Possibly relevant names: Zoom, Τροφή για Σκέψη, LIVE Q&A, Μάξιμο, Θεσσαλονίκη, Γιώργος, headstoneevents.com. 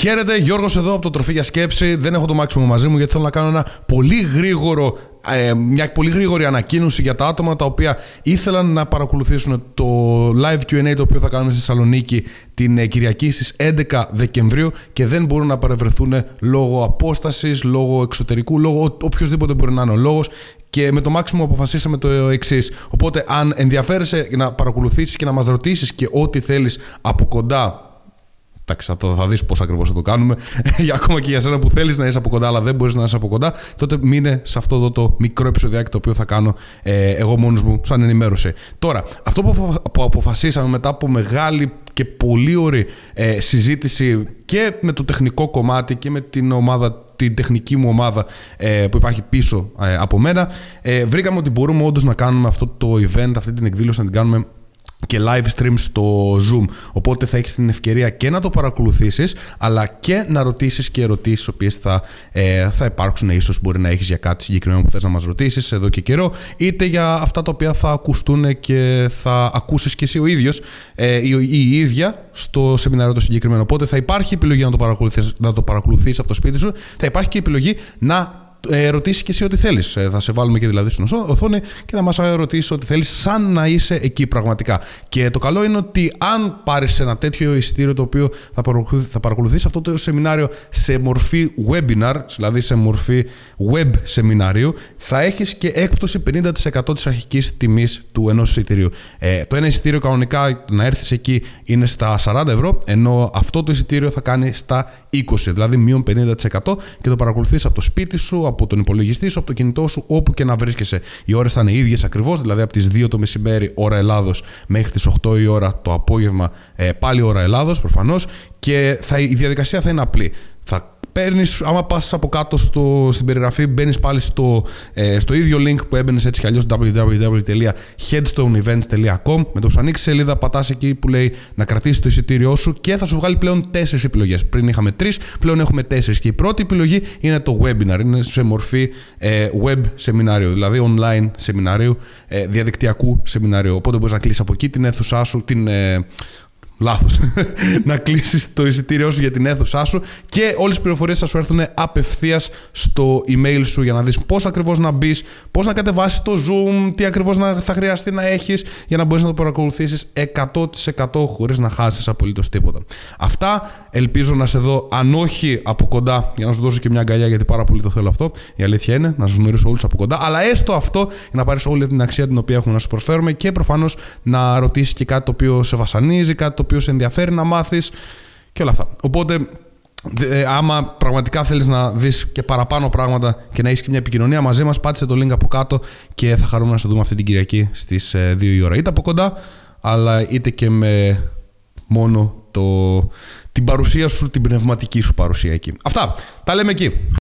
Χαίρετε, Γιώργος εδώ από το Τροφή για Σκέψη. Δεν έχω το Μάξιμο μαζί μου γιατί θέλω να κάνω μια πολύ γρήγορη ανακοίνωση για τα άτομα τα οποία ήθελαν να παρακολουθήσουν το live Q&A το οποίο θα κάνουμε στη Θεσσαλονίκη την Κυριακή στις 11 Δεκεμβρίου και δεν μπορούν να παρευρεθούν λόγω απόστασης, λόγω εξωτερικού, λόγω οποιοδήποτε μπορεί να είναι ο λόγος. Και με το Μάξιμο αποφασίσαμε το εξής. Οπότε, αν ενδιαφέρεσαι να παρακολουθήσεις και να μας ρωτήσεις και ό,τι θέλεις από κοντά. Θα δεις πώς ακριβώς θα το κάνουμε. Ακόμα και για σένα που θέλεις να είσαι από κοντά, αλλά δεν μπορείς να είσαι από κοντά, τότε μείνε σε αυτό εδώ το μικρό επεισοδιάκι το οποίο θα κάνω εγώ μόνος μου, σαν ενημέρωση. Τώρα, αυτό που αποφασίσαμε μετά από μεγάλη και πολύ ωραία συζήτηση και με το τεχνικό κομμάτι και με την ομάδα, την τεχνική μου ομάδα που υπάρχει πίσω από μένα, βρήκαμε ότι μπορούμε όντως να κάνουμε αυτό το event, αυτή την εκδήλωση να την κάνουμε και live stream στο Zoom. Οπότε θα έχεις την ευκαιρία και να το παρακολουθήσεις, αλλά και να ρωτήσεις και ερωτήσεις, οι οποίες θα υπάρξουν, ίσως μπορεί να έχεις για κάτι συγκεκριμένο που θες να μας ρωτήσεις εδώ και καιρό, είτε για αυτά τα οποία θα ακουστούν και θα ακούσεις και εσύ ο ίδιος ή η ίδια στο σεμινάριο το συγκεκριμένο. Οπότε θα υπάρχει επιλογή να το παρακολουθείς από το σπίτι σου, θα υπάρχει και επιλογή να ρωτήσεις και εσύ ό,τι θέλεις. Θα σε βάλουμε και δηλαδή στην οθόνη και να μας ρωτήσεις ό,τι θέλεις, σαν να είσαι εκεί πραγματικά. Και το καλό είναι ότι αν πάρεις ένα τέτοιο εισιτήριο το οποίο θα παρακολουθείς αυτό το σεμινάριο σε μορφή webinar, δηλαδή σε μορφή web σεμινάριου, θα έχεις και έκπτωση 50% της αρχικής τιμής του ενός εισιτήριου. Το ένα εισιτήριο κανονικά να έρθεις εκεί είναι στα 40 ευρώ, ενώ αυτό το εισιτήριο θα κάνει στα 20, δηλαδή μείον 50% και το παρακολουθείς από το σπίτι σου, από τον υπολογιστή σου, από το κινητό σου, όπου και να βρίσκεσαι. Οι ώρες θα είναι ίδιες ακριβώς, δηλαδή από τις 2 το μεσημέρι ώρα Ελλάδος μέχρι τις 8 η ώρα το απόγευμα, πάλι ώρα Ελλάδος προφανώς, και η διαδικασία θα είναι απλή. Θα παίρνεις, άμα πας από κάτω στην περιγραφή, μπαίνεις πάλι στο ίδιο link που έμπαινες έτσι κι αλλιώς, www.headstoneevents.com. Με το που σου ανοίξει σελίδα, πατάς εκεί που λέει να κρατήσεις το εισιτήριό σου και θα σου βγάλει πλέον 4 επιλογές. Πριν είχαμε 3, πλέον έχουμε 4. Και η πρώτη επιλογή είναι το webinar, είναι σε μορφή web σεμινάριου, δηλαδή online σεμινάριου, διαδικτυακού σεμινάριου. Οπότε μπορείς να κλείσεις από εκεί την αίθουσά σου, να κλείσεις το εισιτήριό σου για την αίθουσά σου και όλες τις πληροφορίες θα σου έρθουν απευθείας στο email σου για να δεις πώς ακριβώς να μπεις, πώς να κατεβάσεις το Zoom, τι ακριβώς θα χρειαστεί να έχεις για να μπορείς να το παρακολουθήσεις 100% χωρίς να χάσεις απολύτως τίποτα. Αυτά, ελπίζω να σε δω, αν όχι από κοντά, για να σου δώσω και μια αγκαλιά γιατί πάρα πολύ το θέλω αυτό. Η αλήθεια είναι να σας γνωρίσω όλους από κοντά, αλλά έστω αυτό για να πάρεις όλη την αξία την οποία έχουμε να σου προσφέρουμε και προφανώς να ρωτήσεις και κάτι το οποίο σε βασανίζει, κάτι το οποίο σε ενδιαφέρει να μάθεις και όλα αυτά. Οπότε, άμα πραγματικά θέλεις να δεις και παραπάνω πράγματα και να έχεις και μια επικοινωνία μαζί μας, πάτησε το link από κάτω και θα χαρούμε να σε δούμε αυτή την Κυριακή στις 2 η ώρα. Είτε από κοντά, αλλά είτε και με μόνο την παρουσία σου, την πνευματική σου παρουσία εκεί. Αυτά, τα λέμε εκεί.